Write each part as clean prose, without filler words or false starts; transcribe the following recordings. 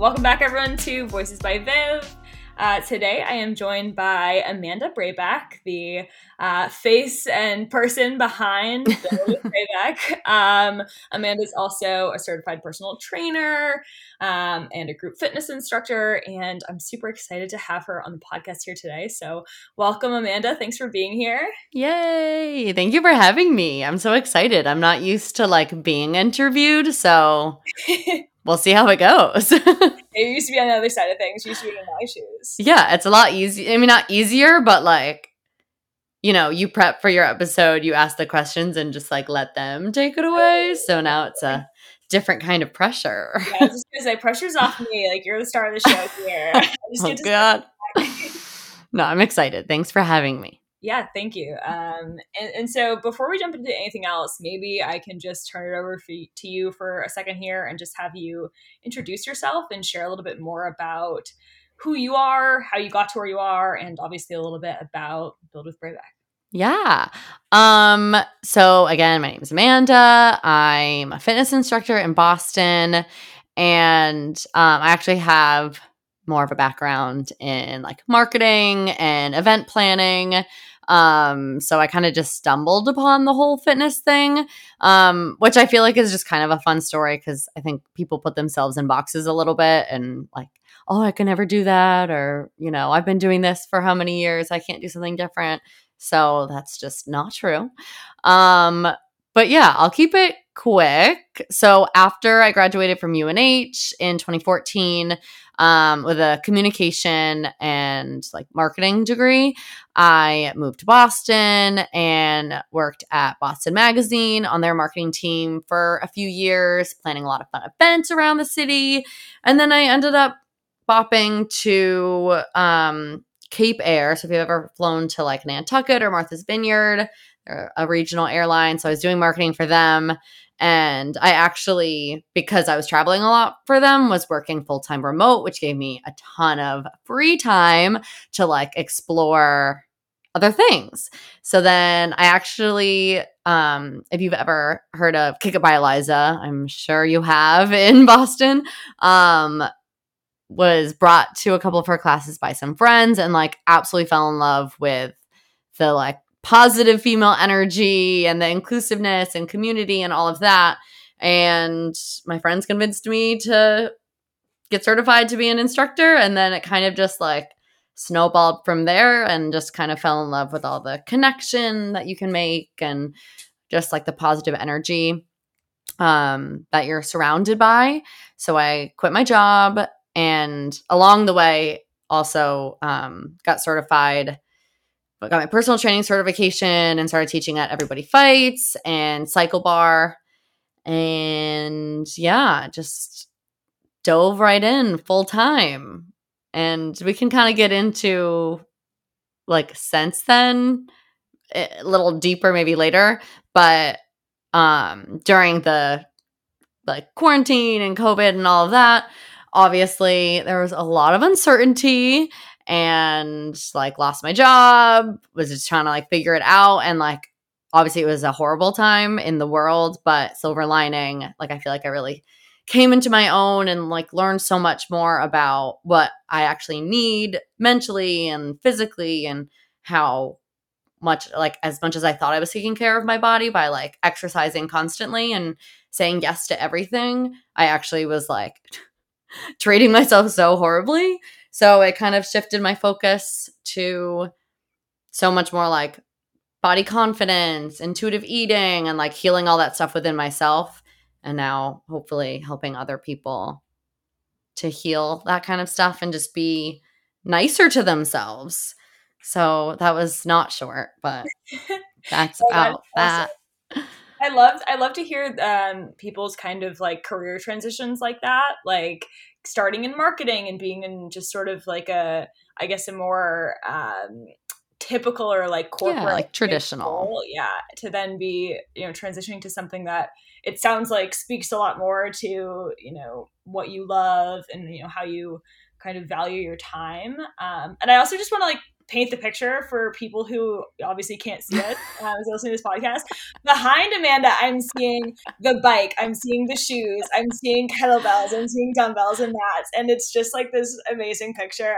Welcome back, everyone, to Voices by Viv. Today, I am joined by Amanda Brayback, the face and person behind Build With Brayback. Amanda is also a certified personal trainer and a group fitness instructor, and I'm super excited to have her on the podcast here today. So welcome, Amanda. Thanks for being here. Yay. Thank you for having me. I'm so excited. I'm not used to being interviewed, so we'll see how it goes. It used to be on the other side of things. You used to be in my shoes. Yeah, it's a lot easier. I mean, not easier, but you prep for your episode, you ask the questions and just let them take it away. So now it's a different kind of pressure. Yeah, I was just going to say, pressure's off me. You're the star of the show here. Oh, God. No, I'm excited. Thanks for having me. Yeah, thank you. And so before we jump into anything else, maybe I can just turn it over to you for a second here and just have you introduce yourself and share a little bit more about who you are, how you got to where you are, and obviously a little bit about Build With Brayback. Yeah. So again, my name is Amanda. I'm a fitness instructor in Boston, and I actually have more of a background in marketing and event planning. So I kind of just stumbled upon the whole fitness thing, which I feel is just kind of a fun story because I think people put themselves in boxes a little bit and oh, I can never do that. Or, I've been doing this for how many years? I can't do something different. So that's just not true. But yeah, I'll keep it quick. So after I graduated from UNH in 2014, with a communication and marketing degree, I moved to Boston and worked at Boston Magazine on their marketing team for a few years, planning a lot of fun events around the city. And then I ended up bopping to Cape Air. So if you've ever flown to Nantucket or Martha's Vineyard, a regional airline. So I was doing marketing for them. And I actually, because I was traveling a lot for them, was working full-time remote, which gave me a ton of free time to explore other things. So then I actually, if you've ever heard of Kick It by Eliza, I'm sure you have in Boston, was brought to a couple of her classes by some friends and absolutely fell in love with the positive female energy and the inclusiveness and community and all of that. And my friends convinced me to get certified to be an instructor. And then it kind of just snowballed from there and just kind of fell in love with all the connection that you can make and just the positive energy that you're surrounded by. So I quit my job and along the way also got certified. Got my personal training certification and started teaching at Everybody Fights and Cycle Bar. And yeah, just dove right in full time. And we can kind of get into since then, a little deeper maybe later. But during the quarantine and COVID and all of that, obviously there was a lot of uncertainty. And lost my job, was just trying to figure it out. And obviously it was a horrible time in the world, but silver lining, I feel I really came into my own and learned so much more about what I actually need mentally and physically and how much, as much as I thought I was taking care of my body by exercising constantly and saying yes to everything, I actually was treating myself so horribly. So it kind of shifted my focus to so much more body confidence, intuitive eating, and healing all that stuff within myself. And now hopefully helping other people to heal that kind of stuff and just be nicer to themselves. So that was not short, but that's about that. I love to hear people's kind of career transitions like that, starting in marketing and being in just sort of a more typical or corporate, traditional role, to then be transitioning to something that it sounds speaks a lot more to what you love and how you kind of value your time. And I also just want to paint the picture for people who obviously can't see it as they listen to this podcast. Behind Amanda, I'm seeing the bike, I'm seeing the shoes, I'm seeing kettlebells, I'm seeing dumbbells and mats, and it's just like this amazing picture.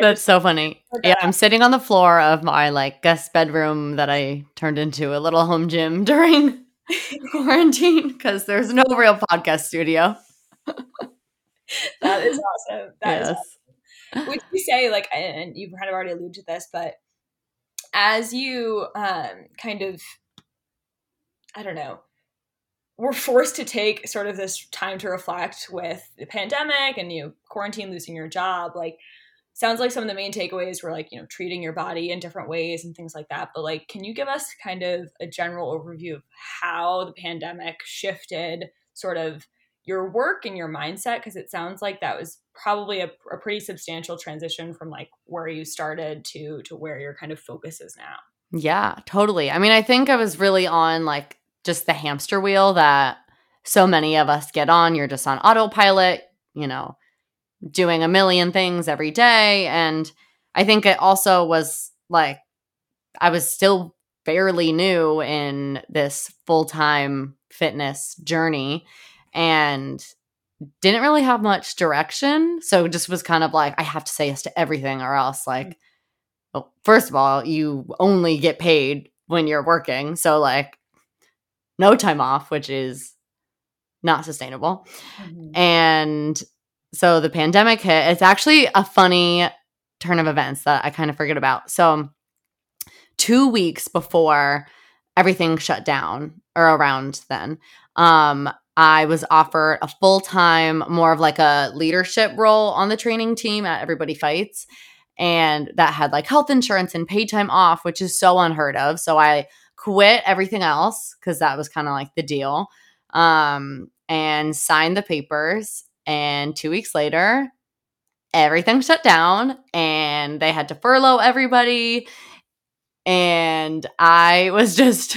That's so funny. Yeah, I'm sitting on the floor of my like guest bedroom that I turned into a little home gym during quarantine because there's no real podcast studio. That is awesome. That is awesome. Would you say, like, and you've kind of already alluded to this, but as you kind of, I don't know, were forced to take sort of this time to reflect with the pandemic and, you know, quarantine, losing your job, like, sounds like some of the main takeaways were, like, you know, treating your body in different ways and things like that. But, like, can you give us kind of a general overview of how the pandemic shifted sort of your work and your mindset? Because it sounds like that was probably a pretty substantial transition from like where you started to where your kind of focus is now. Yeah, totally. I mean, I think I was really on like just the hamster wheel that so many of us get on. You're just on autopilot, you know, doing a million things every day. And I think it also was like, I was still fairly new in this full-time fitness journey and didn't really have much direction. So just was kind of like, I have to say yes to everything or else like, well, first of all, you only get paid when you're working. So like no time off, which is not sustainable. Mm-hmm. And so the pandemic hit. It's actually a funny turn of events that I kind of forget about. So 2 weeks before everything shut down or around then, I was offered a full-time, more of like a leadership role on the training team at Everybody Fights. And that had like health insurance and paid time off, which is so unheard of. So I quit everything else because that was kind of like the deal, and signed the papers. And 2 weeks later, everything shut down and they had to furlough everybody. And I was just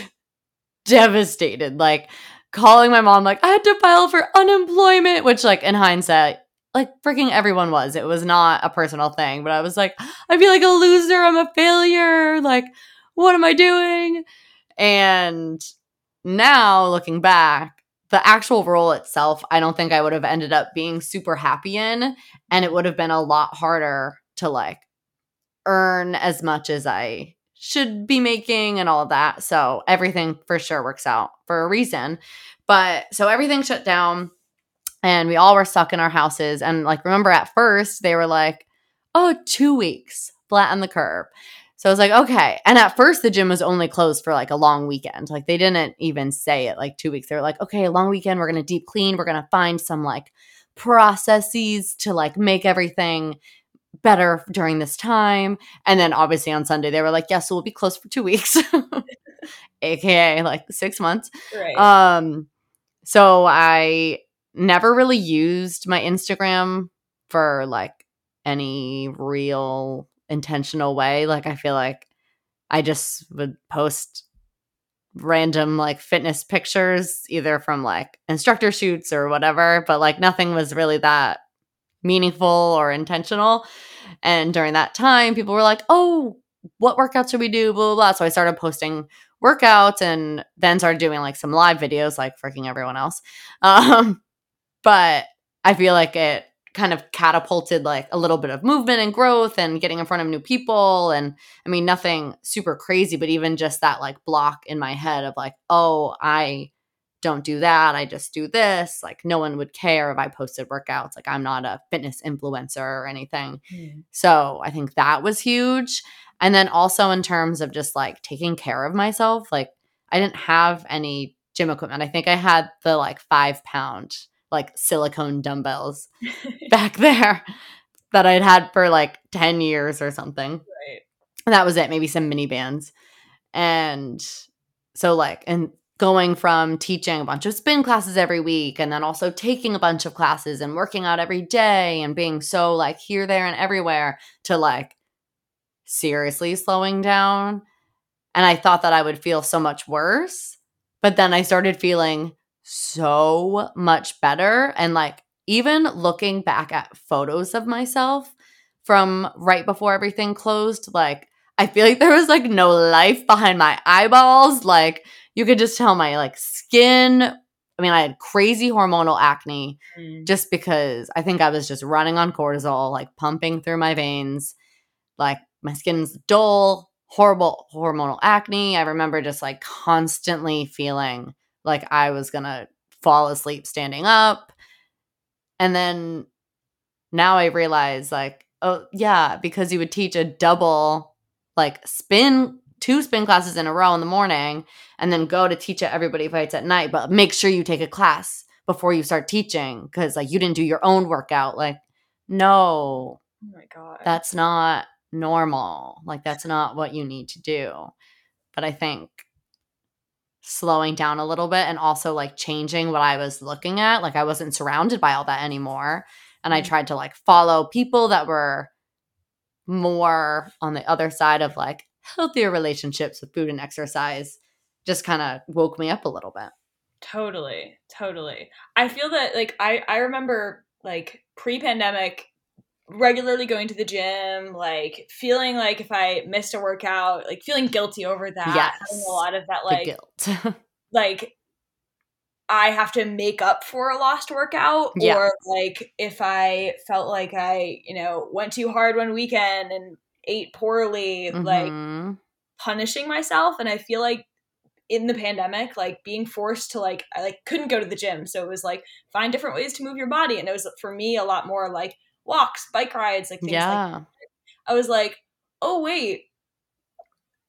devastated. Like, calling my mom, like, I had to file for unemployment, which, like, in hindsight, like, freaking everyone was. It was not a personal thing, but I was like, I feel like a loser. I'm a failure. Like, what am I doing? And now, looking back, the actual role itself, I don't think I would have ended up being super happy in, and it would have been a lot harder to, like, earn as much as I should be making and all that. So everything for sure works out for a reason. But so everything shut down and we all were stuck in our houses. And like, remember at first they were like, oh, 2 weeks flat on the curb. So I was like, okay. And at first the gym was only closed for like a long weekend. Like they didn't even say it like 2 weeks. They were like, okay, a long weekend. We're going to deep clean. We're going to find some like processes to like make everything better during this time. And then obviously on Sunday they were like, yes, so we'll be closed for 2 weeks, aka like 6 months, right. So I never really used my Instagram for like any real intentional way. Like I feel like I just would post random like fitness pictures either from like instructor shoots or whatever, but like nothing was really that meaningful or intentional. And during that time, people were like, oh, what workouts should we do? Blah, blah, blah. So I started posting workouts and then started doing like some live videos like freaking everyone else. But I feel like it kind of catapulted like a little bit of movement and growth and getting in front of new people. And I mean, nothing super crazy, but even just that like block in my head of like, oh, I don't do that. I just do this. Like no one would care if I posted workouts. Like I'm not a fitness influencer or anything. Mm. So I think that was huge. And then also in terms of just like taking care of myself, like I didn't have any gym equipment. I think I had the like 5 pound like silicone dumbbells back there that I'd had for like 10 years or something. Right. And that was it. Maybe some mini bands. And so like, and going from teaching a bunch of spin classes every week and then also taking a bunch of classes and working out every day and being so like here, there, and everywhere to like seriously slowing down. And I thought that I would feel so much worse, but then I started feeling so much better. And like even looking back at photos of myself from right before everything closed. Like, I feel like there was like no life behind my eyeballs. Like, you could just tell my like skin. I mean, I had crazy hormonal acne just because I think I was just running on cortisol, like pumping through my veins. Like, my skin's dull, horrible hormonal acne. I remember just like constantly feeling like I was going to fall asleep standing up. And then now I realize like, oh yeah, because you would teach a double like spin, 2 spin classes in a row in the morning and then go to teach at Everybody Fights at night. But make sure you take a class before you start teaching because like you didn't do your own workout. Like, no, oh my God, that's not normal. Like, that's not what you need to do. But I think slowing down a little bit and also like changing what I was looking at, like I wasn't surrounded by all that anymore. And I tried to like follow people that were more on the other side of like healthier relationships with food and exercise. Just kind of woke me up a little bit. Totally. Totally. I feel that like I remember like pre-pandemic regularly going to the gym, like feeling like if I missed a workout, like feeling guilty over that. Yes. Having a lot of that like guilt. Like, I have to make up for a lost workout. Yeah. Or like if I felt like I, you know, went too hard one weekend and ate poorly, like punishing myself. And I feel like in the pandemic, like being forced to like, I like couldn't go to the gym. So it was like, find different ways to move your body. And it was for me a lot more like walks, bike rides, like things like that. I was like, oh wait,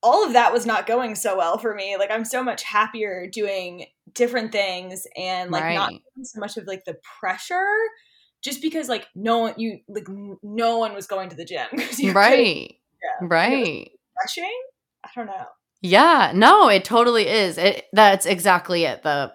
all of that was not going so well for me. Like, I'm so much happier doing different things and like not so much of like the pressure, just because like no one was going to the gym. Right. Refreshing? I don't know. Yeah, no, it totally is. That's exactly it. The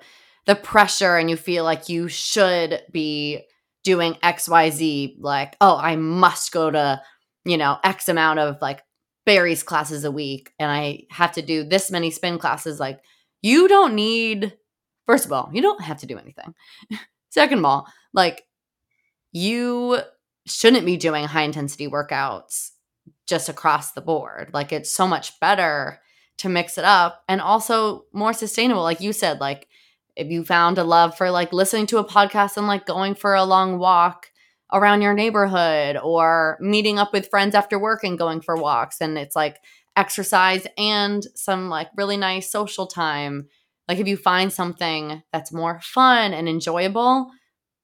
pressure, and you feel like you should be doing XYZ, like, oh, I must go to, you know, X amount of like Barry's classes a week, and I have to do this many spin classes. Like, you don't need, first of all, you don't have to do anything. Second of all, like, you shouldn't be doing high intensity workouts just across the board. Like, it's so much better to mix it up and also more sustainable. Like you said, like, if you found a love for like listening to a podcast and like going for a long walk around your neighborhood, or meeting up with friends after work and going for walks, and it's like exercise and some like really nice social time. Like, if you find something that's more fun and enjoyable,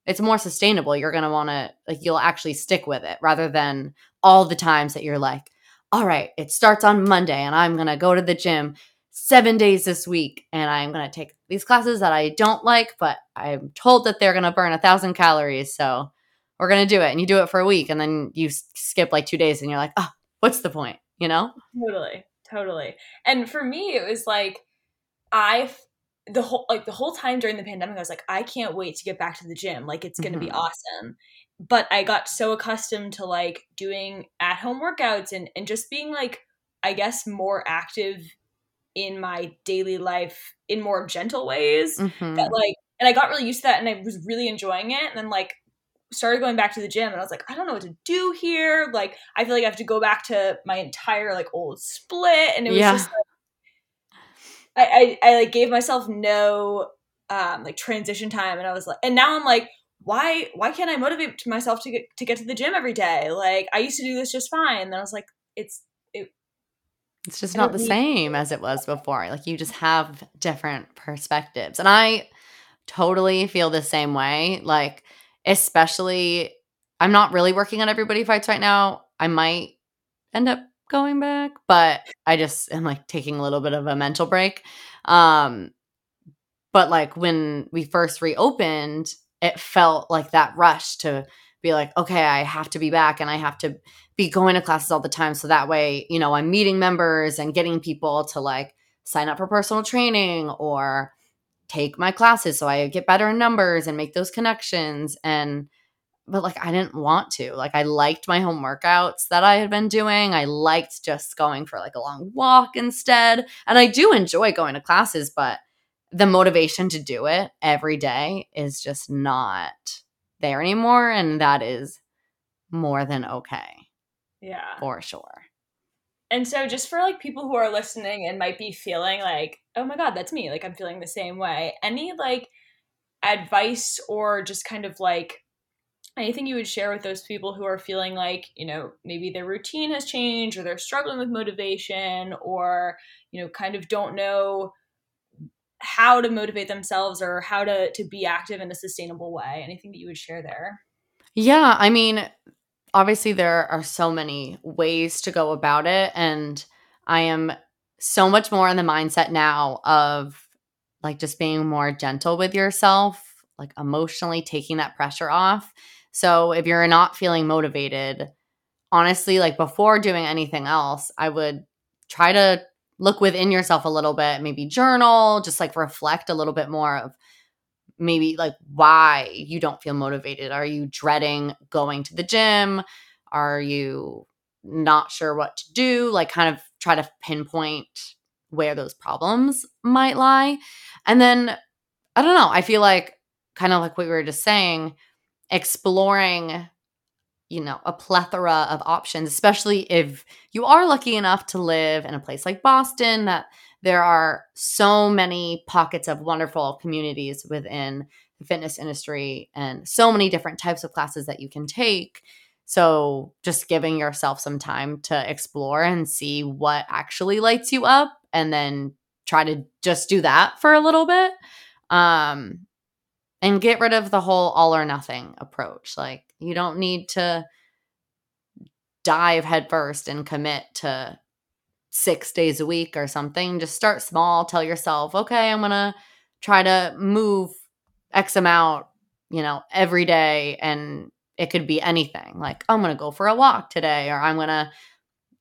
it's more sustainable. You're going to want to, like, you'll actually stick with it rather than all the times that you're like, all right, it starts on Monday and I'm going to go to the gym 7 days this week, and I'm going to take these classes that I don't like, but I'm told that they're going to burn 1,000 calories. So we're going to do it. And you do it for a week, and then you skip like 2 days and you're like, oh, what's the point? You know? Totally. Totally. And for me, it was like, the whole time during the pandemic, I was like, I can't wait to get back to the gym. Like, it's going to be awesome. But I got so accustomed to like doing at home workouts and just being like, I guess, more active in my daily life in more gentle ways that like, and I got really used to that and I was really enjoying it. And then like, started going back to the gym and I was like, I don't know what to do here. Like, I feel like I have to go back to my entire like old split. And it was just like, I like gave myself no like transition time. And I was like, and now I'm like, why can't I motivate myself to get to the gym every day? Like, I used to do this just fine. And then I was like, it's just not the same as it was before. Like, you just have different perspectives. And I totally feel the same way. Like, especially, I'm not really working on Everybody Fights right now. I might end up going back, but I just am like taking a little bit of a mental break. But like when we first reopened, it felt like that rush to be like, okay, I have to be back and I have to be going to classes all the time. So that way, you know, I'm meeting members and getting people to like sign up for personal training or take my classes so I get better in numbers and make those connections. But like, I didn't want to. Like, I liked my home workouts that I had been doing. I liked just going for like a long walk instead. And I do enjoy going to classes, but the motivation to do it every day is just not there anymore. And that is more than okay. Yeah. For sure. And so just for like people who are listening and might be feeling like, oh my God, that's me. Like I'm feeling the same way. Any like advice or just kind of like anything you would share with those people who are feeling like, you know, maybe their routine has changed or they're struggling with motivation or, you know, kind of don't know how to motivate themselves or how to be active in a sustainable way? Anything that you would share there? Yeah. I mean, obviously there are so many ways to go about it. And I am so much more in the mindset now of like just being more gentle with yourself, like emotionally taking that pressure off. So if you're not feeling motivated, honestly, like before doing anything else, I would try to look within yourself a little bit, maybe journal, just like reflect a little bit more of maybe like why you don't feel motivated. Are you dreading going to the gym? Are you not sure what to do? Like kind of try to pinpoint where those problems might lie. And then, I don't know, I feel like kind of like what we were just saying, exploring, you know, a plethora of options, especially if you are lucky enough to live in a place like Boston, that there are so many pockets of wonderful communities within the fitness industry and so many different types of classes that you can take. So just giving yourself some time to explore and see what actually lights you up and then try to just do that for a little bit, and get rid of the whole all or nothing approach. Like you don't need to dive headfirst and commit to 6 days a week or something. Just start small. Tell yourself, okay, I'm going to try to move X amount, you know, every day. And it could be anything. Like I'm going to go for a walk today, or I'm going to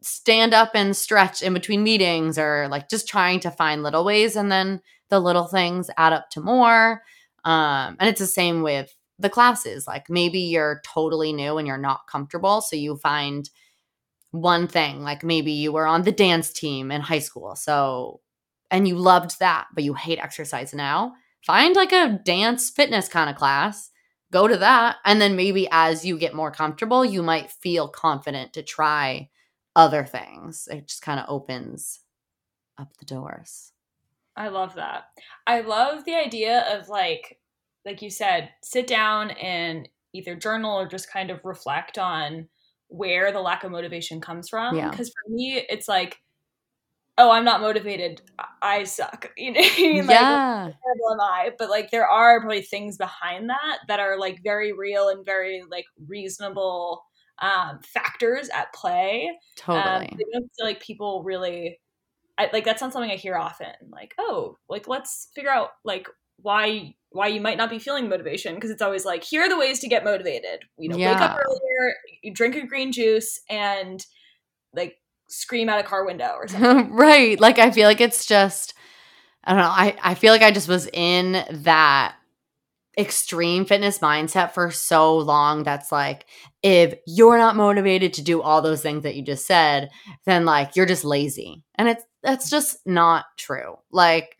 stand up and stretch in between meetings, or like just trying to find little ways. And then the little things add up to more. And it's the same with the classes. Like maybe you're totally new and you're not comfortable. So you find one thing, like maybe you were on the dance team in high school. So, and you loved that, but you hate exercise now. Find like a dance fitness kind of class, go to that. And then maybe as you get more comfortable, you might feel confident to try other things. It just kind of opens up the doors. I love that. I love the idea of like you said, sit down and either journal or just kind of reflect on where the lack of motivation comes from. Yeah. Cause for me, it's like, oh, I'm not motivated. I suck. You know, like, yeah. Terrible am I? But like, there are probably things behind that are like very real and very like reasonable factors at play. Totally. I don't feel like people really, like that's not something I hear often. Like, oh, like let's figure out like why you might not be feeling motivation, because it's always like, here are the ways to get motivated. You know, wake up earlier, you drink a green juice, and like scream out a car window or something. Right. Like I feel like it's just, I don't know. I feel like I just was in that extreme fitness mindset for so long. That's like, if you're not motivated to do all those things that you just said, then like you're just lazy. And that's just not true. Like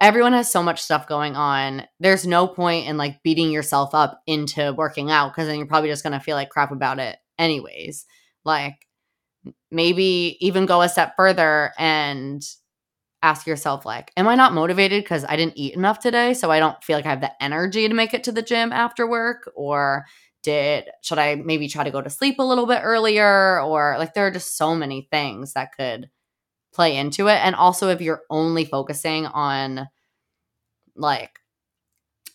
everyone has so much stuff going on. There's no point in like beating yourself up into working out, because then you're probably just going to feel like crap about it anyways. Like maybe even go a step further and ask yourself like, am I not motivated because I didn't eat enough today, so I don't feel like I have the energy to make it to the gym after work? Or should I maybe try to go to sleep a little bit earlier? Or like there are just so many things that could play into it. And also if you're only focusing on like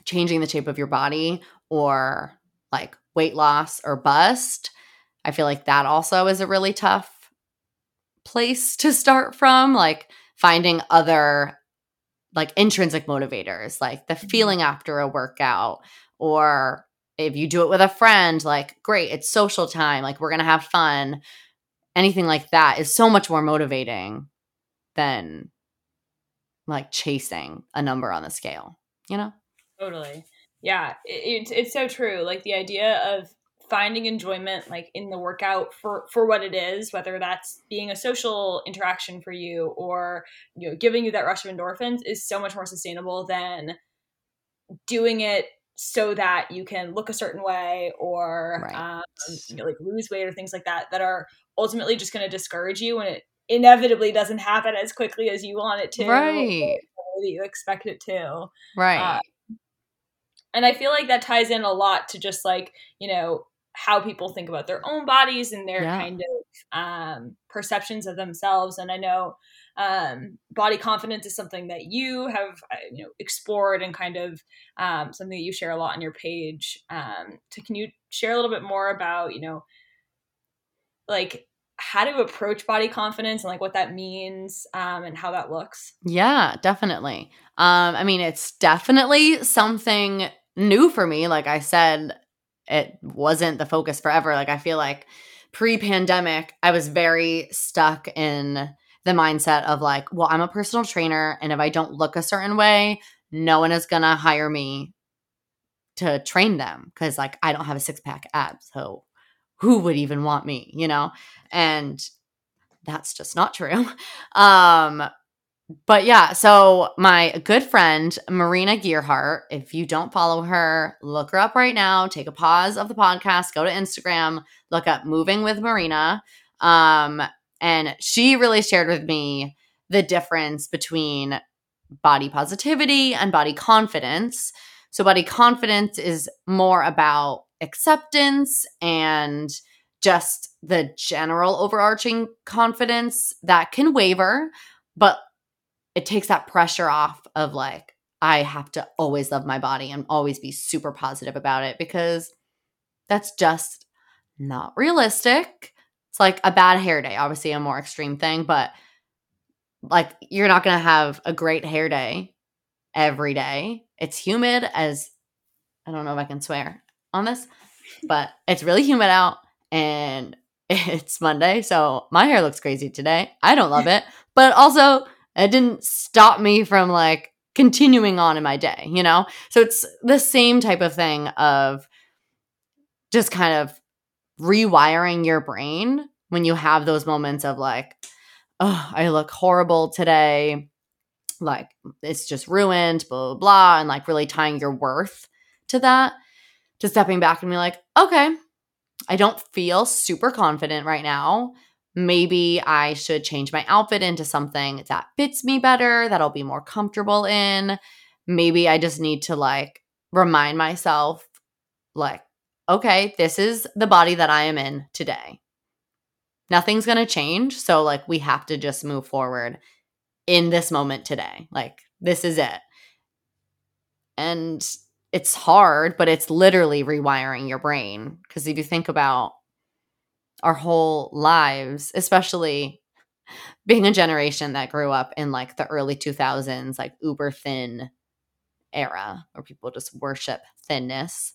changing the shape of your body or like weight loss or bust, I feel like that also is a really tough place to start from. Like finding other like intrinsic motivators, like the feeling after a workout, or if you do it with a friend, like great, it's social time, like we're going to have fun. Anything like that is so much more motivating than like chasing a number on the scale, you know? Totally. Yeah. It's so true. Like the idea of finding enjoyment like in the workout for what it is, whether that's being a social interaction for you or, you know, giving you that rush of endorphins, is so much more sustainable than doing it so that you can look a certain way or like lose weight or things like that, that are ultimately just going to discourage you when it inevitably doesn't happen as quickly as you want it to, or that you expect it to. And I feel like that ties in a lot to just like, you know, how people think about their own bodies and their kind of perceptions of themselves. And I know body confidence is something that you have, you know, explored and kind of something that you share a lot on your page. So can you share a little bit more about, you know, like how to approach body confidence and like what that means and how that looks? Yeah, definitely. I mean, it's definitely something new for me. Like I said, it wasn't the focus forever. Like I feel like pre-pandemic, I was very stuck in the mindset of like, well, I'm a personal trainer, and if I don't look a certain way, no one is going to hire me to train them because like I don't have a six-pack ab. So who would even want me, you know? And that's just not true. But yeah, so my good friend, Marina Gearhart, if you don't follow her, look her up right now. Take a pause of the podcast, go to Instagram, look up Moving with Marina. And she really shared with me the difference between body positivity and body confidence. So body confidence is more about acceptance and just the general overarching confidence that can waver, but it takes that pressure off of like, I have to always love my body and always be super positive about it because that's just not realistic. It's like a bad hair day, obviously a more extreme thing, but like you're not going to have a great hair day every day. It's humid as, I don't know if I can swear on this, but it's really humid out and it's Monday. So my hair looks crazy today. I don't love it, but also it didn't stop me from like continuing on in my day, you know? So it's the same type of thing of just kind of rewiring your brain when you have those moments of like, oh, I look horrible today. Like it's just ruined, blah, blah, blah. And like really tying your worth to that, to stepping back and be like, okay, I don't feel super confident right now. Maybe I should change my outfit into something that fits me better, that I'll be more comfortable in. Maybe I just need to like remind myself like, okay, this is the body that I am in today. Nothing's going to change. So like we have to just move forward in this moment today. Like this is it. And it's hard, but it's literally rewiring your brain. Because if you think about our whole lives, especially being a generation that grew up in like the early 2000s, like uber thin era where people just worship thinness,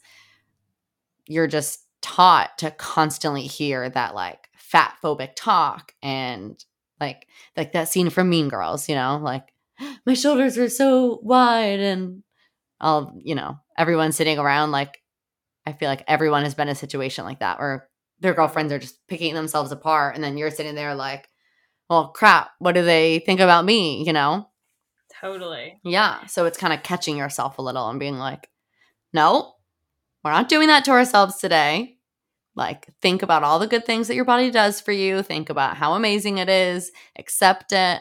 you're just taught to constantly hear that like fat phobic talk and like that scene from Mean Girls, you know, like my shoulders are so wide and all, you know, everyone sitting around, like I feel like everyone has been in a situation like that where their girlfriends are just picking themselves apart and then you're sitting there like, well, crap, what do they think about me, you know? Totally. Yeah. So it's kind of catching yourself a little and being like, no, we're not doing that to ourselves today. Like, think about all the good things that your body does for you. Think about how amazing it is. Accept it.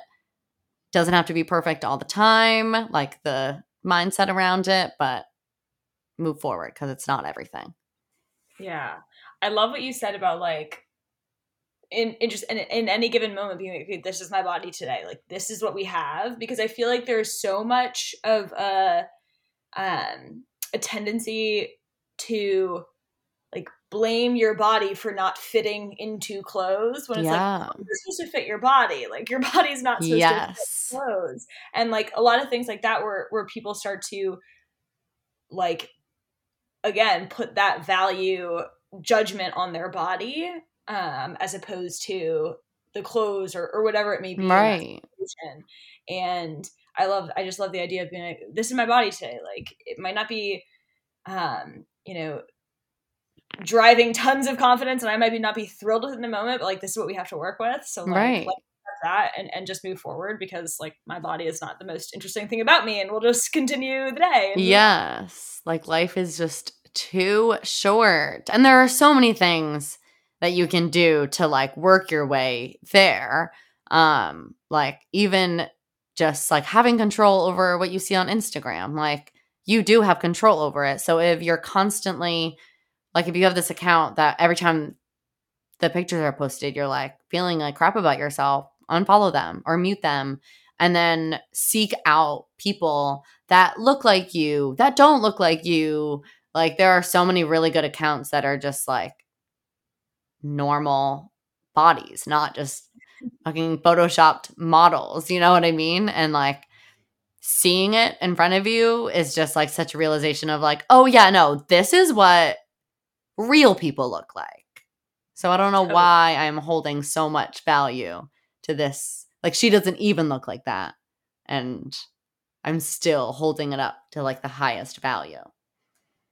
Doesn't have to be perfect all the time, like the mindset around it, but move forward because it's not everything. Yeah. I love what you said about like in any given moment being like, okay, this is my body today. Like this is what we have, because I feel like there's so much of a tendency to like blame your body for not fitting into clothes when it's like, oh, you're supposed to fit your body. Like your body's not supposed to fit clothes. And like a lot of things like that where people start to like, again, put that value judgment on their body as opposed to the clothes or whatever it may be. Right. And I just love the idea of being like, this is my body today. Like it might not be, you know, driving tons of confidence and I might not be thrilled with it in the moment, but like, this is what we have to work with. So like, let's that and just move forward, because like my body is not the most interesting thing about me, and we'll just continue the day. Yes. Like life is just too short. And there are so many things that you can do to like work your way there. Like even just like having control over what you see on Instagram, like you do have control over it. So if you're constantly like, if you have this account that every time the pictures are posted, you're like feeling like crap about yourself, unfollow them or mute them, and then seek out people that look like you, that don't look like you. Like there are so many really good accounts that are just like normal bodies, not just fucking photoshopped models, you know what I mean? And like seeing it in front of you is just like such a realization of like, oh yeah, no, this is what real people look like. So I don't know why I'm holding so much value to this. Like she doesn't even look like that, and I'm still holding it up to like the highest value.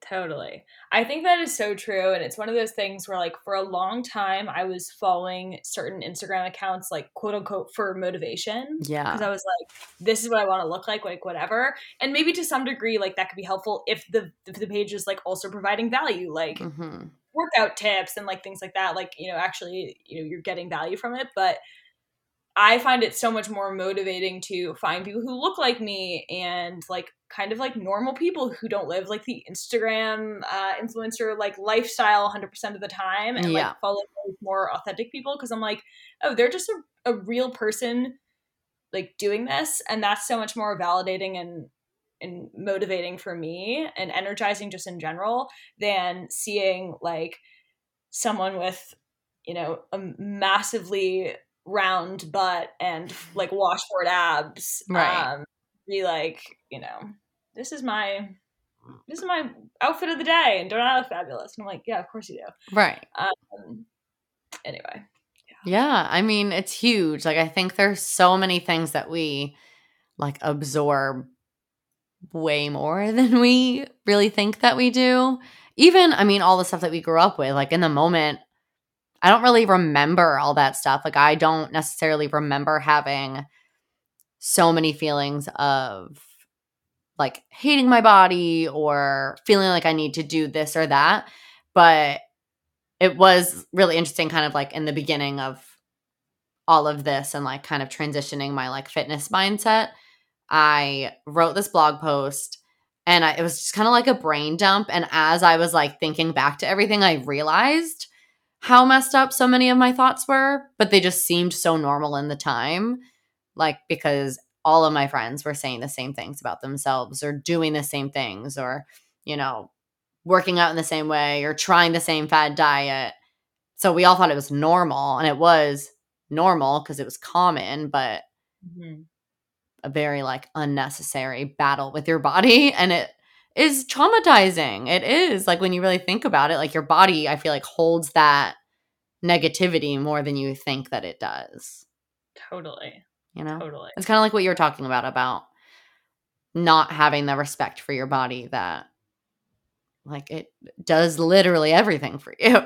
Totally. I think that is so true. And it's one of those things where like for a long time I was following certain Instagram accounts, like quote unquote, for motivation. Yeah. Because I was like, this is what I want to look like whatever. And maybe to some degree, like that could be helpful if the page is like also providing value, like workout tips and like things like that. Like, you know, actually, you know, you're getting value from it. But I find it so much more motivating to find people who look like me and like kind of like normal people who don't live like the Instagram influencer like lifestyle 100% of the time, and like follow more authentic people, because I'm like, oh, they're just a real person like doing this, and that's so much more validating and motivating for me and energizing just in general than seeing like someone with, you know, a massively round butt and like washboard abs, right? Be like, you know, this is my outfit of the day, and don't I look fabulous? And I'm like, yeah, of course you do, right? Anyway, yeah, I mean, it's huge. Like I think there's so many things that we like absorb way more than we really think that we do. Even, I mean, all the stuff that we grew up with, like in the moment, I don't really remember all that stuff. Like I don't necessarily remember having so many feelings of like hating my body or feeling like I need to do this or that. But it was really interesting kind of like in the beginning of all of this and like kind of transitioning my like fitness mindset. I wrote this blog post and it was just kind of like a brain dump. And as I was like thinking back to everything, I realized how messed up so many of my thoughts were, but they just seemed so normal in the time, like because all of my friends were saying the same things about themselves or doing the same things or, you know, working out in the same way or trying the same fad diet. So we all thought it was normal, and it was normal because it was common, but a very like unnecessary battle with your body, and it is traumatizing. It is, like when you really think about it, like your body, I feel like, holds that negativity more than you think that it does. Totally. You know? Totally. It's kind of like what you were talking about not having the respect for your body that like it does literally everything for you.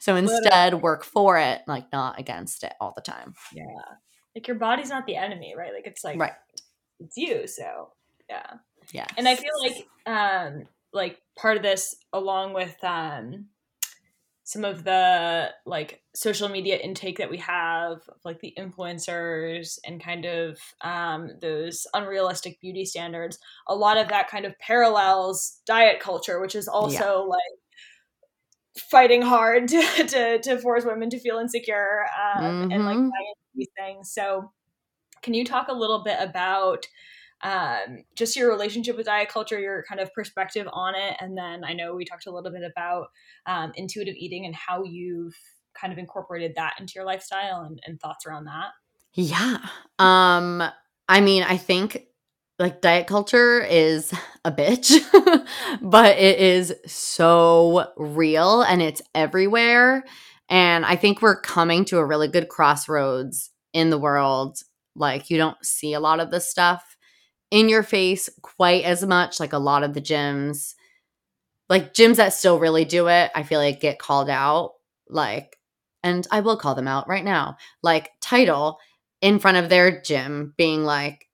So instead work for it, like not against it all the time. Yeah. Like your body's not the enemy, right? Like it's like, right, it's you. So yeah. Yeah. And I feel like part of this, along with some of the like social media intake that we have, like the influencers and kind of those unrealistic beauty standards, a lot of that kind of parallels diet culture, which is also like fighting hard to force women to feel insecure and like these things. So can you talk a little bit about just your relationship with diet culture, your kind of perspective on it? And then I know we talked a little bit about intuitive eating and how you've kind of incorporated that into your lifestyle and thoughts around that. Yeah. I mean, I think like diet culture is a bitch, but it is so real and it's everywhere. And I think we're coming to a really good crossroads in the world. Like you don't see a lot of this stuff in your face quite as much. Like a lot of the gyms, like gyms that still really do it, I feel like get called out, like, and I will call them out right now, like Tidal in front of their gym being like,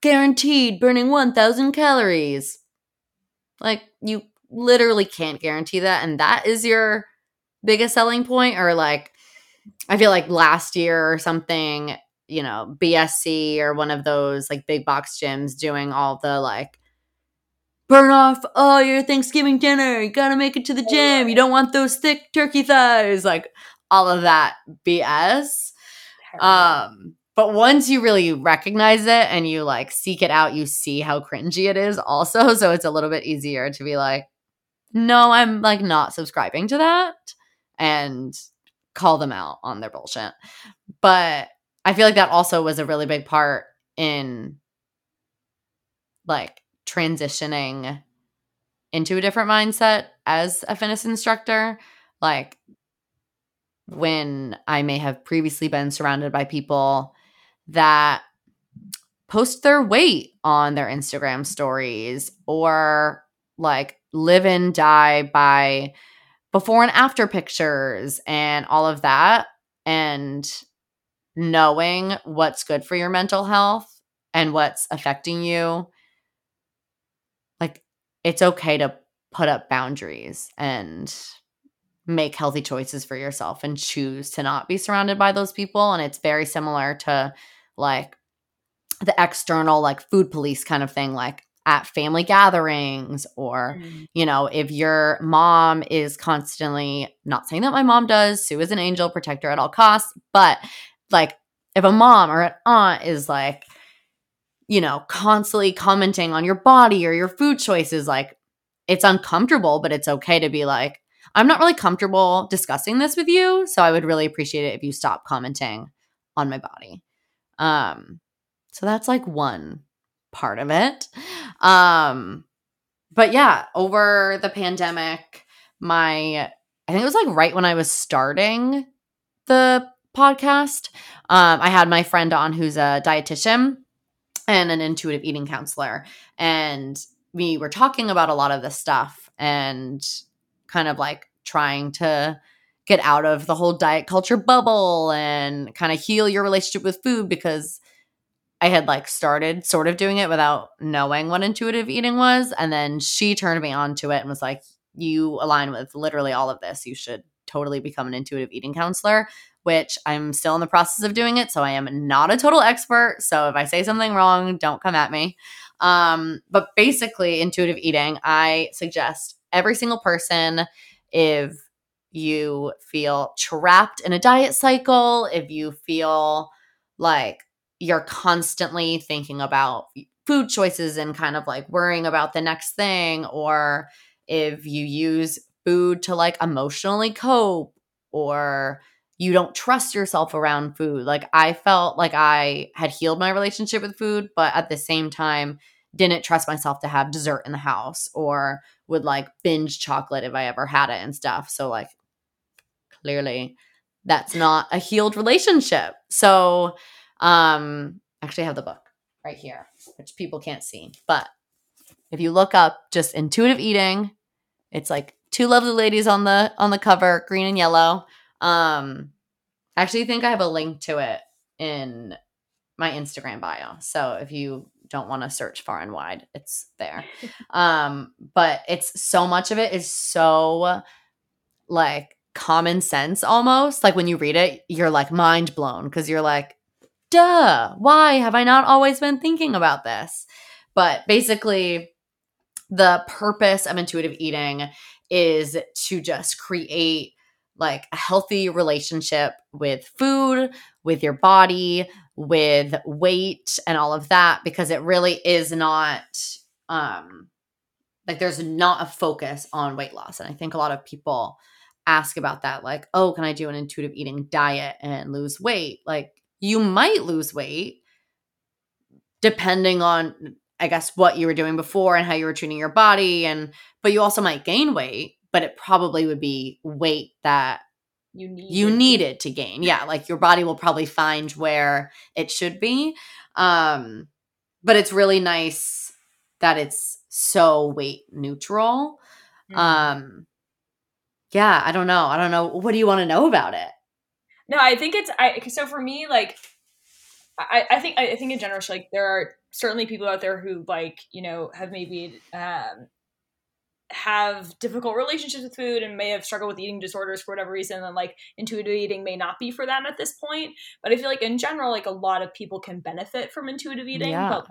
guaranteed burning 1,000 calories. Like, you literally can't guarantee that. And that is your biggest selling point. Or like, I feel like last year or something, you know, BSC or one of those like big box gyms doing all the like, burn off all your Thanksgiving dinner. You got to make it to the gym. You don't want those thick turkey thighs. Like all of that BS. But once you really recognize it and you like seek it out, you see how cringy it is also. So it's a little bit easier to be like, no, I'm like not subscribing to that, and call them out on their bullshit. But I feel like that also was a really big part in like transitioning into a different mindset as a fitness instructor. Like when I may have previously been surrounded by people that post their weight on their Instagram stories or like live and die by before and after pictures and all of that, and knowing what's good for your mental health and what's affecting you, like it's okay to put up boundaries and make healthy choices for yourself and choose to not be surrounded by those people. And it's very similar to like the external like food police kind of thing, like at family gatherings or, you know, if your mom is constantly, not saying that my mom does, Sue is an angel, protect her at all costs, but like if a mom or an aunt is like, you know, constantly commenting on your body or your food choices, like it's uncomfortable, but it's okay to be like, I'm not really comfortable discussing this with you, so I would really appreciate it if you stop commenting on my body. So that's like one part of it. But yeah, over the pandemic, I think it was like right when I was starting the podcast, I had my friend on who's a dietitian and an intuitive eating counselor. And we were talking about a lot of this stuff and kind of like trying to get out of the whole diet culture bubble and kind of heal your relationship with food, because I had like started sort of doing it without knowing what intuitive eating was. And then she turned me on to it and was like, you align with literally all of this. You should totally become an intuitive eating counselor, which I'm still in the process of doing it. So I am not a total expert. So if I say something wrong, don't come at me. But basically intuitive eating, I suggest every single person, if you feel trapped in a diet cycle, if you feel like you're constantly thinking about food choices and kind of like worrying about the next thing, or if you use food to like emotionally cope, or you don't trust yourself around food. Like I felt like I had healed my relationship with food, but at the same time didn't trust myself to have dessert in the house, or would like binge chocolate if I ever had it and stuff. So like clearly that's not a healed relationship. So actually I have the book right here, which people can't see. But if you look up just intuitive eating, it's like two lovely ladies on the cover, green and yellow. I actually think I have a link to it in my Instagram bio. So if you don't want to search far and wide, it's there. But it's so much of it is so like common sense almost. Like when you read it, you're like mind blown because you're like, duh, why have I not always been thinking about this? But basically, the purpose of intuitive eating is to just create like a healthy relationship with food, with your body, with weight, and all of that, because it really is not like there's not a focus on weight loss. And I think a lot of people ask about that, like, oh, can I do an intuitive eating diet and lose weight? Like, you might lose weight depending on, I guess, what you were doing before and how you were treating your body. But you also might gain weight, but it probably would be weight that you needed to gain. Yeah, like your body will probably find where it should be. But it's really nice that it's so weight neutral. Mm-hmm. Yeah, I don't know. What do you want to know about it? No, I think so for me, like I think in general, like, there are certainly people out there who, like, you know, have maybe have difficult relationships with food and may have struggled with eating disorders for whatever reason, and like intuitive eating may not be for them at this point. But I feel like in general, like, a lot of people can benefit from intuitive eating, but like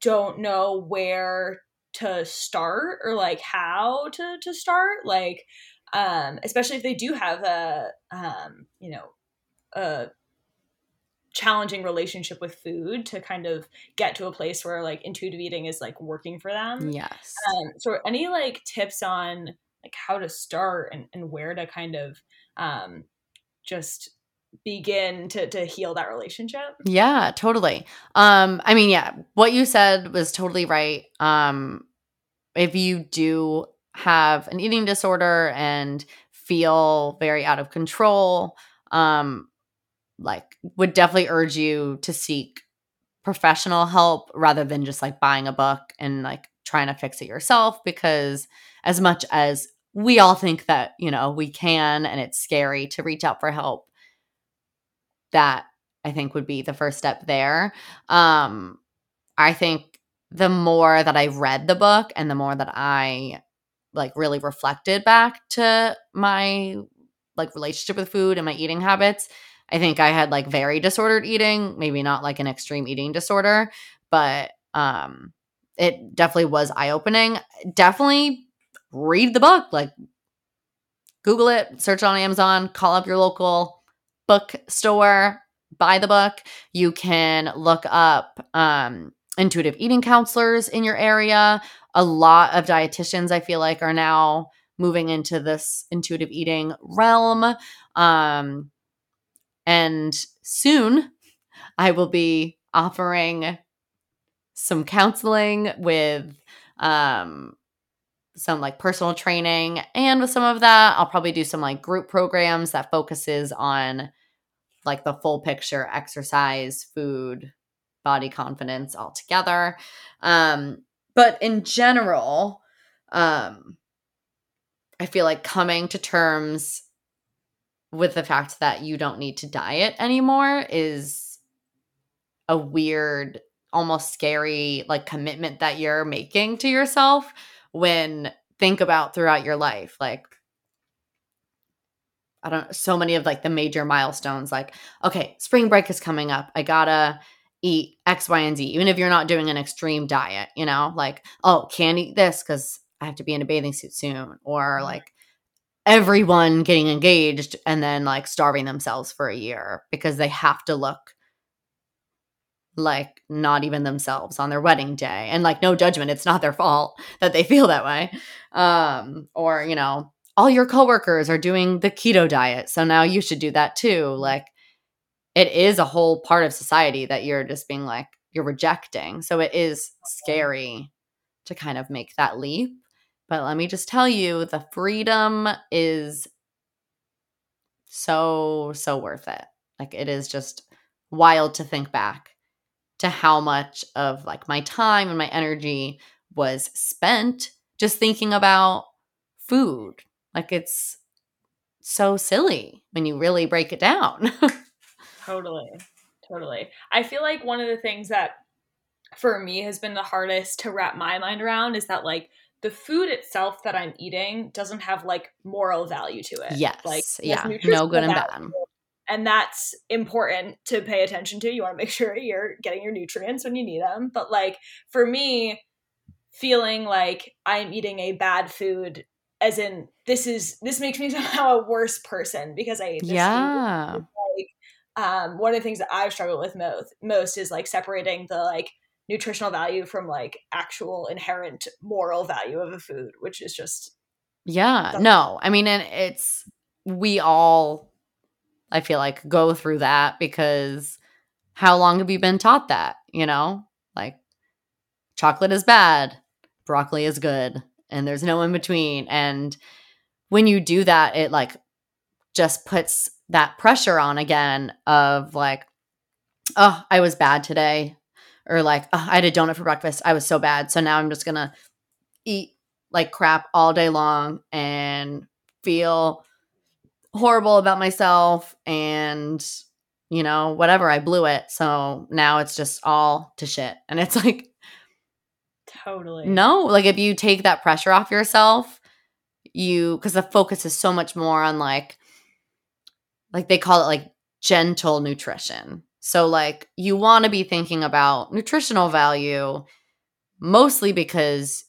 don't know where to start or like how to start, like, especially if they do have a you know, a challenging relationship with food, to kind of get to a place where like intuitive eating is like working for them. Yes. So any like tips on like how to start and where to kind of just begin to heal that relationship? Yeah, totally. I mean, yeah, what you said was totally right. If you do have an eating disorder and feel very out of control, like, would definitely urge you to seek professional help rather than just like buying a book and like trying to fix it yourself, because as much as we all think that, you know, we can, and it's scary to reach out for help, that I think would be the first step there. I think the more that I read the book and the more that I like really reflected back to my like relationship with food and my eating habits, I think I had like very disordered eating, maybe not like an extreme eating disorder, but it definitely was eye-opening. Definitely read the book, like Google it, search it on Amazon, call up your local bookstore, buy the book. You can look up intuitive eating counselors in your area. A lot of dietitians, I feel like, are now moving into this intuitive eating realm. And soon I will be offering some counseling with some like personal training. And with some of that, I'll probably do some like group programs that focuses on like the full picture, exercise, food, body confidence all together. But in general, I feel like coming to terms with the fact that you don't need to diet anymore is a weird, almost scary, like commitment that you're making to yourself when think about throughout your life. Like, I don't know, so many of like the major milestones, like, okay, spring break is coming up. I gotta eat X, Y, and Z, even if you're not doing an extreme diet, you know, like, oh, can't eat this because I have to be in a bathing suit soon, or like, everyone getting engaged and then like starving themselves for a year because they have to look like not even themselves on their wedding day, and like, no judgment. It's not their fault that they feel that way. Or, you know, all your coworkers are doing the keto diet, so now you should do that too. Like, it is a whole part of society that you're just being like, you're rejecting. So it is scary to kind of make that leap. But let me just tell you, the freedom is so, so worth it. Like, it is just wild to think back to how much of like my time and my energy was spent just thinking about food. Like, it's so silly when you really break it down. Totally. I feel like one of the things that for me has been the hardest to wrap my mind around is that, like, the food itself that I'm eating doesn't have like moral value to it. Yes. Like, yeah. No good and bad. And that's important to pay attention to. You want to make sure you're getting your nutrients when you need them. But like, for me, feeling like I'm eating a bad food, as in this makes me somehow a worse person because I ate this food. Like, one of the things that I've struggled with most is like separating the like nutritional value from like actual inherent moral value of a food, which is just I mean, and it's, we all, I feel like, go through that because how long have you been taught that, you know, like chocolate is bad, broccoli is good, and there's no in between. And when you do that, it like just puts that pressure on again of like, oh, I was bad today. Or like, oh, I had a donut for breakfast. I was so bad. So now I'm just going to eat like crap all day long and feel horrible about myself and you know, whatever, I blew it. So now it's just all to shit. And it's like, totally. No, like if you take that pressure off yourself, because the focus is so much more on like they call it like gentle nutrition. So like you want to be thinking about nutritional value mostly because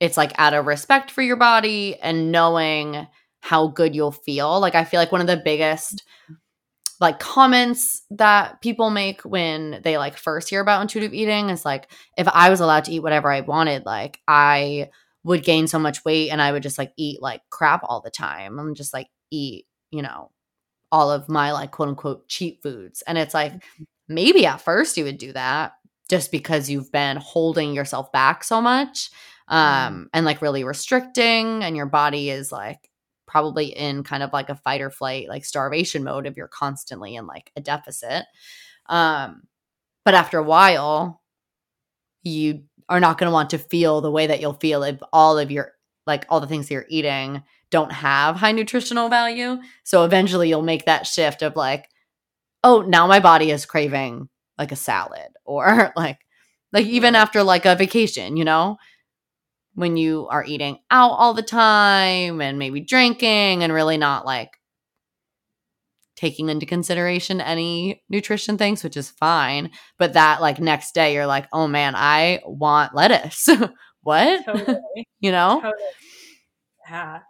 it's like out of respect for your body and knowing how good you'll feel. Like I feel like one of the biggest like comments that people make when they like first hear about intuitive eating is like, if I was allowed to eat whatever I wanted, like I would gain so much weight and I would just like eat like crap all the time. I'm just like eat, you know, all of my like quote unquote cheat foods. And it's like, maybe at first you would do that just because you've been holding yourself back so much and like really restricting, and your body is like probably in kind of like a fight or flight, like starvation mode if you're constantly in like a deficit. But after a while, you are not going to want to feel the way that you'll feel if all of your like all the things that you're eating don't have high nutritional value. So eventually you'll make that shift of like, oh, now my body is craving like a salad or like even after like a vacation, you know, when you are eating out all the time and maybe drinking and really not like taking into consideration any nutrition things, which is fine. But that like next day you're like, oh man, I want lettuce. What? Totally. You know? Totally. Yeah.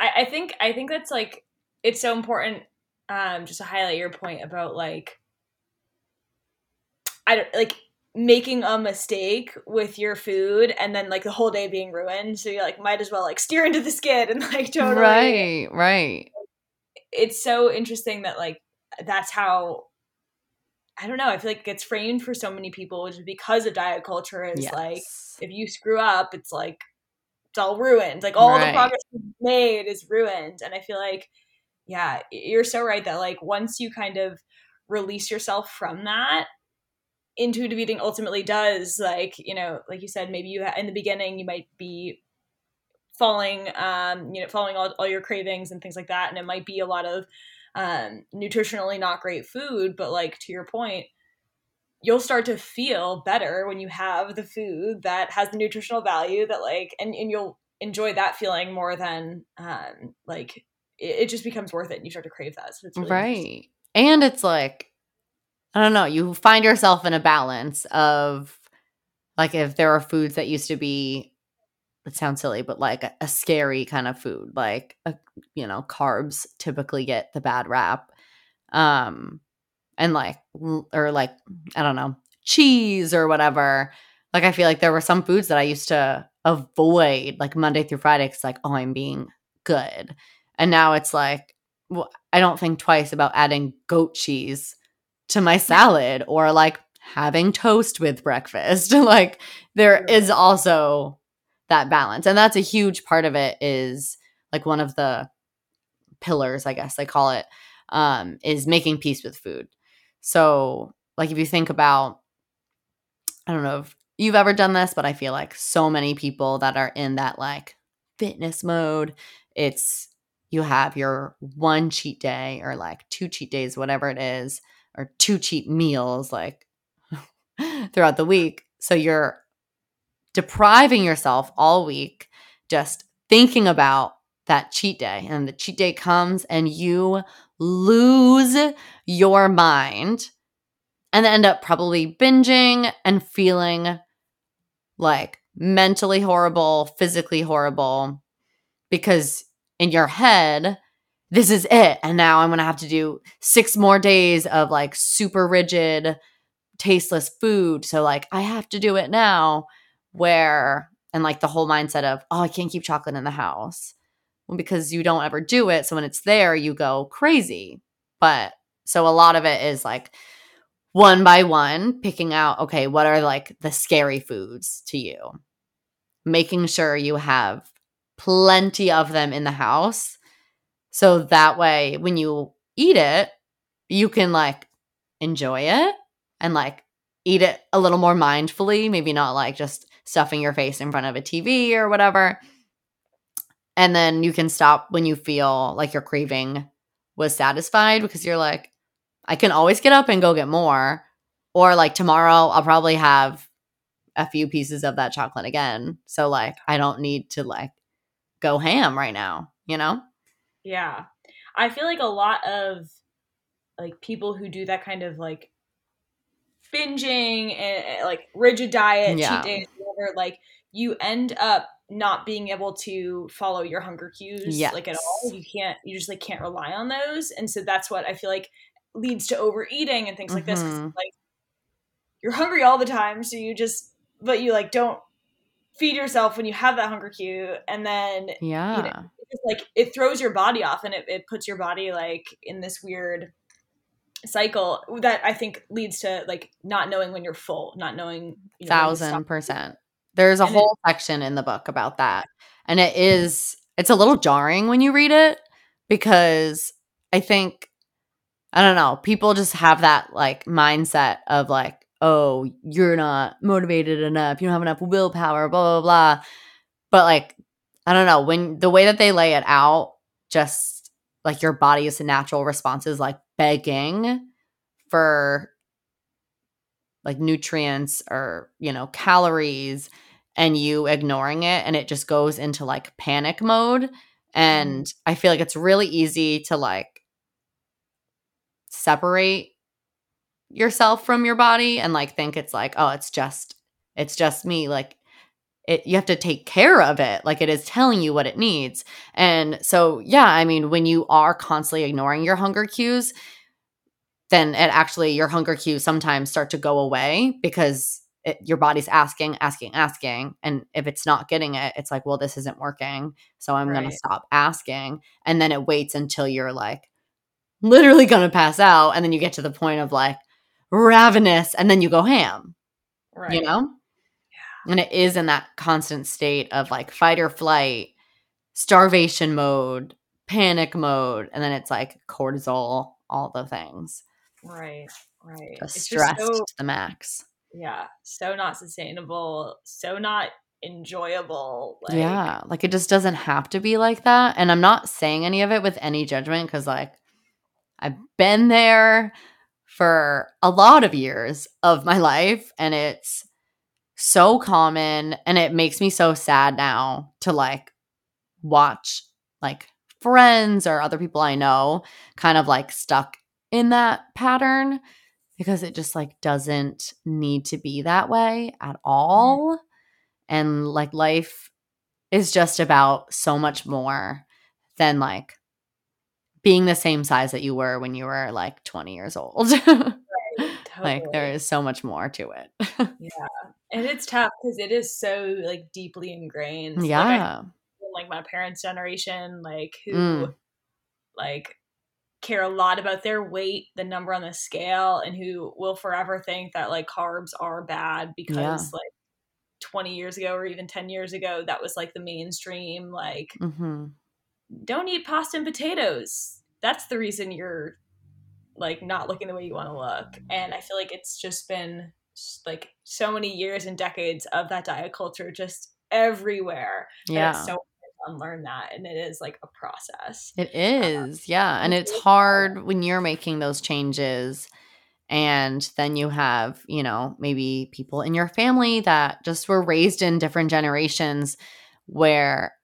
I think that's like, it's so important just to highlight your point about like, I don't like making a mistake with your food and then like the whole day being ruined. So you're like, might as well like steer into the skid and like totally. Right. It's so interesting that like, that's how, I don't know. I feel like it gets framed for so many people, which is because of diet culture is yes. Like, if you screw up, it's like, it's all ruined. Like all right. The progress you've made is ruined. And I feel like, yeah, you're so right that like once you kind of release yourself from that, intuitive eating ultimately does like, you know, like you said, maybe you in the beginning, you might be following all your cravings and things like that. And it might be a lot of nutritionally not great food, but like to your point, you'll start to feel better when you have the food that has the nutritional value that like, and you'll enjoy that feeling more than like, it just becomes worth it and you start to crave that. So it's really right. And it's like, I don't know, you find yourself in a balance of like, if there are foods that used to be, it sounds silly, but like a scary kind of food, like, you know, carbs typically get the bad rap. And like, or like, I don't know, cheese or whatever. Like, I feel like there were some foods that I used to avoid like Monday through Friday because like, oh, I'm being good. And now it's like, well, I don't think twice about adding goat cheese to my salad or like having toast with breakfast. Like there is also that balance. And that's a huge part of it is like one of the pillars, I guess they call it, is making peace with food. So like if you think about, I don't know if you've ever done this, but I feel like so many people that are in that like fitness mode, it's you have your one cheat day or like two cheat days, whatever it is, or two cheat meals like throughout the week. So you're depriving yourself all week just thinking about that cheat day, and the cheat day comes and you lose your mind and end up probably binging and feeling like mentally horrible, physically horrible, because in your head, this is it. And now I'm going to have to do 6 more days of like super rigid, tasteless food. So like I have to do it now, where, and like the whole mindset of, oh, I can't keep chocolate in the house. Well, because you don't ever do it. So when it's there, you go crazy. But so a lot of it is like one by one picking out, okay, what are like the scary foods to you? Making sure you have plenty of them in the house. So that way, when you eat it, you can like enjoy it and like eat it a little more mindfully, maybe not like just stuffing your face in front of a TV or whatever. And then you can stop when you feel like your craving was satisfied, because you're like, I can always get up and go get more. Or like tomorrow I'll probably have a few pieces of that chocolate again. So like I don't need to like go ham right now, you know? Yeah. I feel like a lot of like people who do that kind of like binging and like rigid diet, yeah, cheat days, whatever, like you end up not being able to follow your hunger cues, yes, like at all. You just can't rely on those. And so that's what I feel like leads to overeating and things like this. 'Cause like you're hungry all the time. So you just, but you like don't feed yourself when you have that hunger cue. And then, yeah, you know, it's like it throws your body off and it puts your body like in this weird cycle that I think leads to like not knowing when you're full, not knowing, you know, 1,000%. There's a whole section in the book about that. And it's a little jarring when you read it because I think, I don't know, people just have that like mindset of like, oh, you're not motivated enough, you don't have enough willpower, blah, blah, blah. But like, I don't know, when the way that they lay it out, just like your body's natural responses, like begging for like nutrients or, you know, calories, and you ignoring it, and it just goes into like panic mode. And I feel like it's really easy to like separate yourself from your body and like think it's like, oh, it's just me, like you have to take care of it, like it is telling you what it needs. And so yeah, I mean, when you are constantly ignoring your hunger cues, then it actually, your hunger cues sometimes start to go away because your body's asking. And if it's not getting it, it's like, well, this isn't working, so I'm going to stop asking. And then it waits until you're like literally going to pass out. And then you get to the point of like ravenous, and then you go ham, you know? Yeah. And it is in that constant state of like fight or flight, starvation mode, panic mode. And then it's like cortisol, all the things. Right. Just stressed just to the max. Yeah. So not sustainable. So not enjoyable. Like, yeah. Like it just doesn't have to be like that. And I'm not saying any of it with any judgment because like I've been there for a lot of years of my life, and it's so common, and it makes me so sad now to like watch like friends or other people I know kind of like stuck in that pattern because it just like doesn't need to be that way at all. And like life is just about so much more than like being the same size that you were when you were like 20 years old. Like there is so much more to it. Yeah. And it's tough because it is so like deeply ingrained. Yeah. Like my parents' generation, like who like care a lot about their weight, the number on the scale, and who will forever think that like carbs are bad because like 20 years ago or even 10 years ago, that was like the mainstream. Like don't eat pasta and potatoes. That's the reason you're like not looking the way you want to look. And I feel like it's just been like so many years and decades of that diet culture just everywhere. Yeah. And it's so unlearn that, and it is like a process. It is, yeah. And it's hard when you're making those changes, and then you have, you know, maybe people in your family that just were raised in different generations where,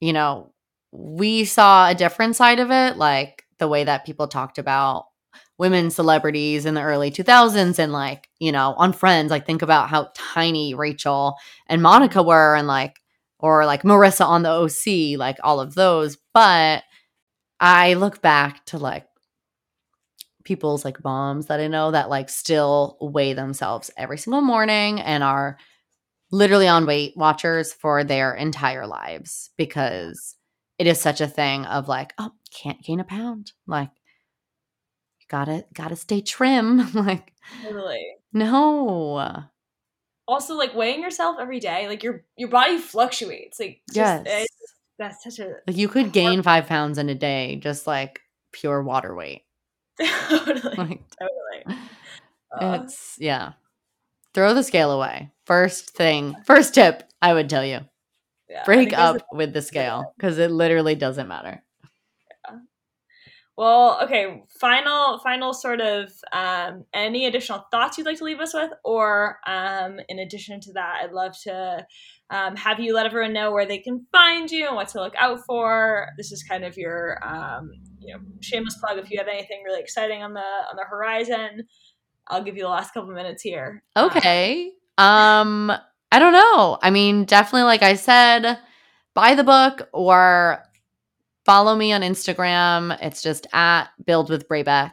you know, we saw a different side of it, like the way that people talked about women celebrities in the early 2000s, and like, you know, on Friends, like think about how tiny Rachel and Monica were, and like, or like Marissa on the OC, like all of those. But I look back to like people's like moms that I know that like still weigh themselves every single morning and are literally on Weight Watchers for their entire lives because it is such a thing of like, oh, can't gain a pound. Like, gotta stay trim. Like, totally. No. Also, like weighing yourself every day, like your body fluctuates. Like, just, yes, that's such a like you could gain 5 pounds in a day, just like pure water weight. Totally. It's throw the scale away. First tip I would tell you: break up with the scale because it literally doesn't matter. Well, okay, final sort of any additional thoughts you'd like to leave us with, or in addition to that, I'd love to have you let everyone know where they can find you and what to look out for. This is kind of your shameless plug if you have anything really exciting on the horizon. I'll give you the last couple minutes here. Okay. I don't know. I mean, definitely, like I said, buy the book or follow me on Instagram. It's just at Build with Brayback,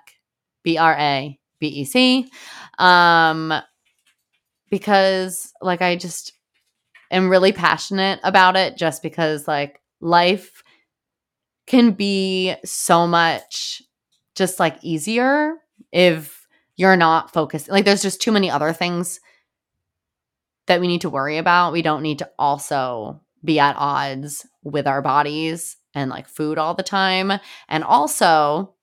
BRABEC. Because like I just am really passionate about it, just because like life can be so much just like easier if you're not focused. Like there's just too many other things that we need to worry about. We don't need to also be at odds with our bodies and like food all the time. And also,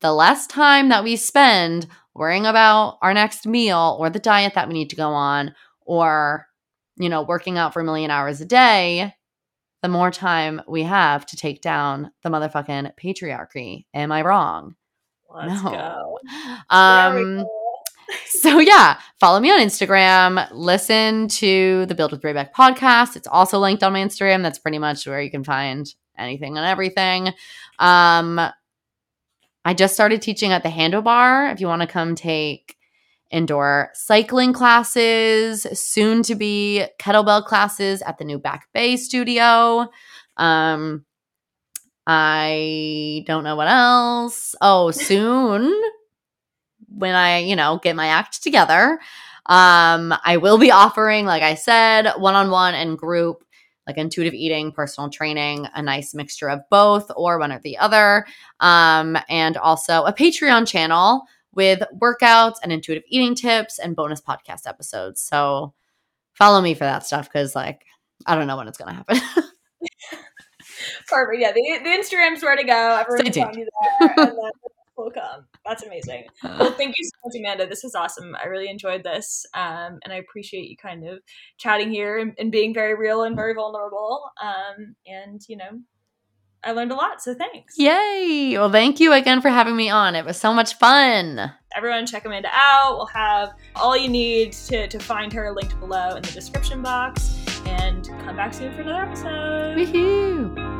the less time that we spend worrying about our next meal or the diet that we need to go on, or, working out for a million hours a day, the more time we have to take down the motherfucking patriarchy. Am I wrong? Let's go. So yeah, follow me on Instagram, listen to the Build with Brayback podcast. It's also linked on my Instagram. That's pretty much where you can find anything and everything. I just started teaching at the Handlebar. If you want to come take indoor cycling classes, soon to be kettlebell classes at the new Back Bay studio. I don't know what else. Oh, soon when I, get my act together, I will be offering, like I said, one-on-one and group, like intuitive eating, personal training, a nice mixture of both or one or the other, and also a Patreon channel with workouts and intuitive eating tips and bonus podcast episodes. So follow me for that stuff because, I don't know when it's going to happen. Perfect. Yeah, the Instagram's where to go. Everyone's telling you there. And then we'll come. That's amazing. Well, thank you so much, Amanda. This is awesome. I really enjoyed this, and I appreciate you kind of chatting here and being very real and very vulnerable. And I learned a lot, so thanks. Yay! Well, thank you again for having me on. It was so much fun. Everyone, check Amanda out. We'll have all you need to find her linked below in the description box. And come back soon for another episode. Woohoo!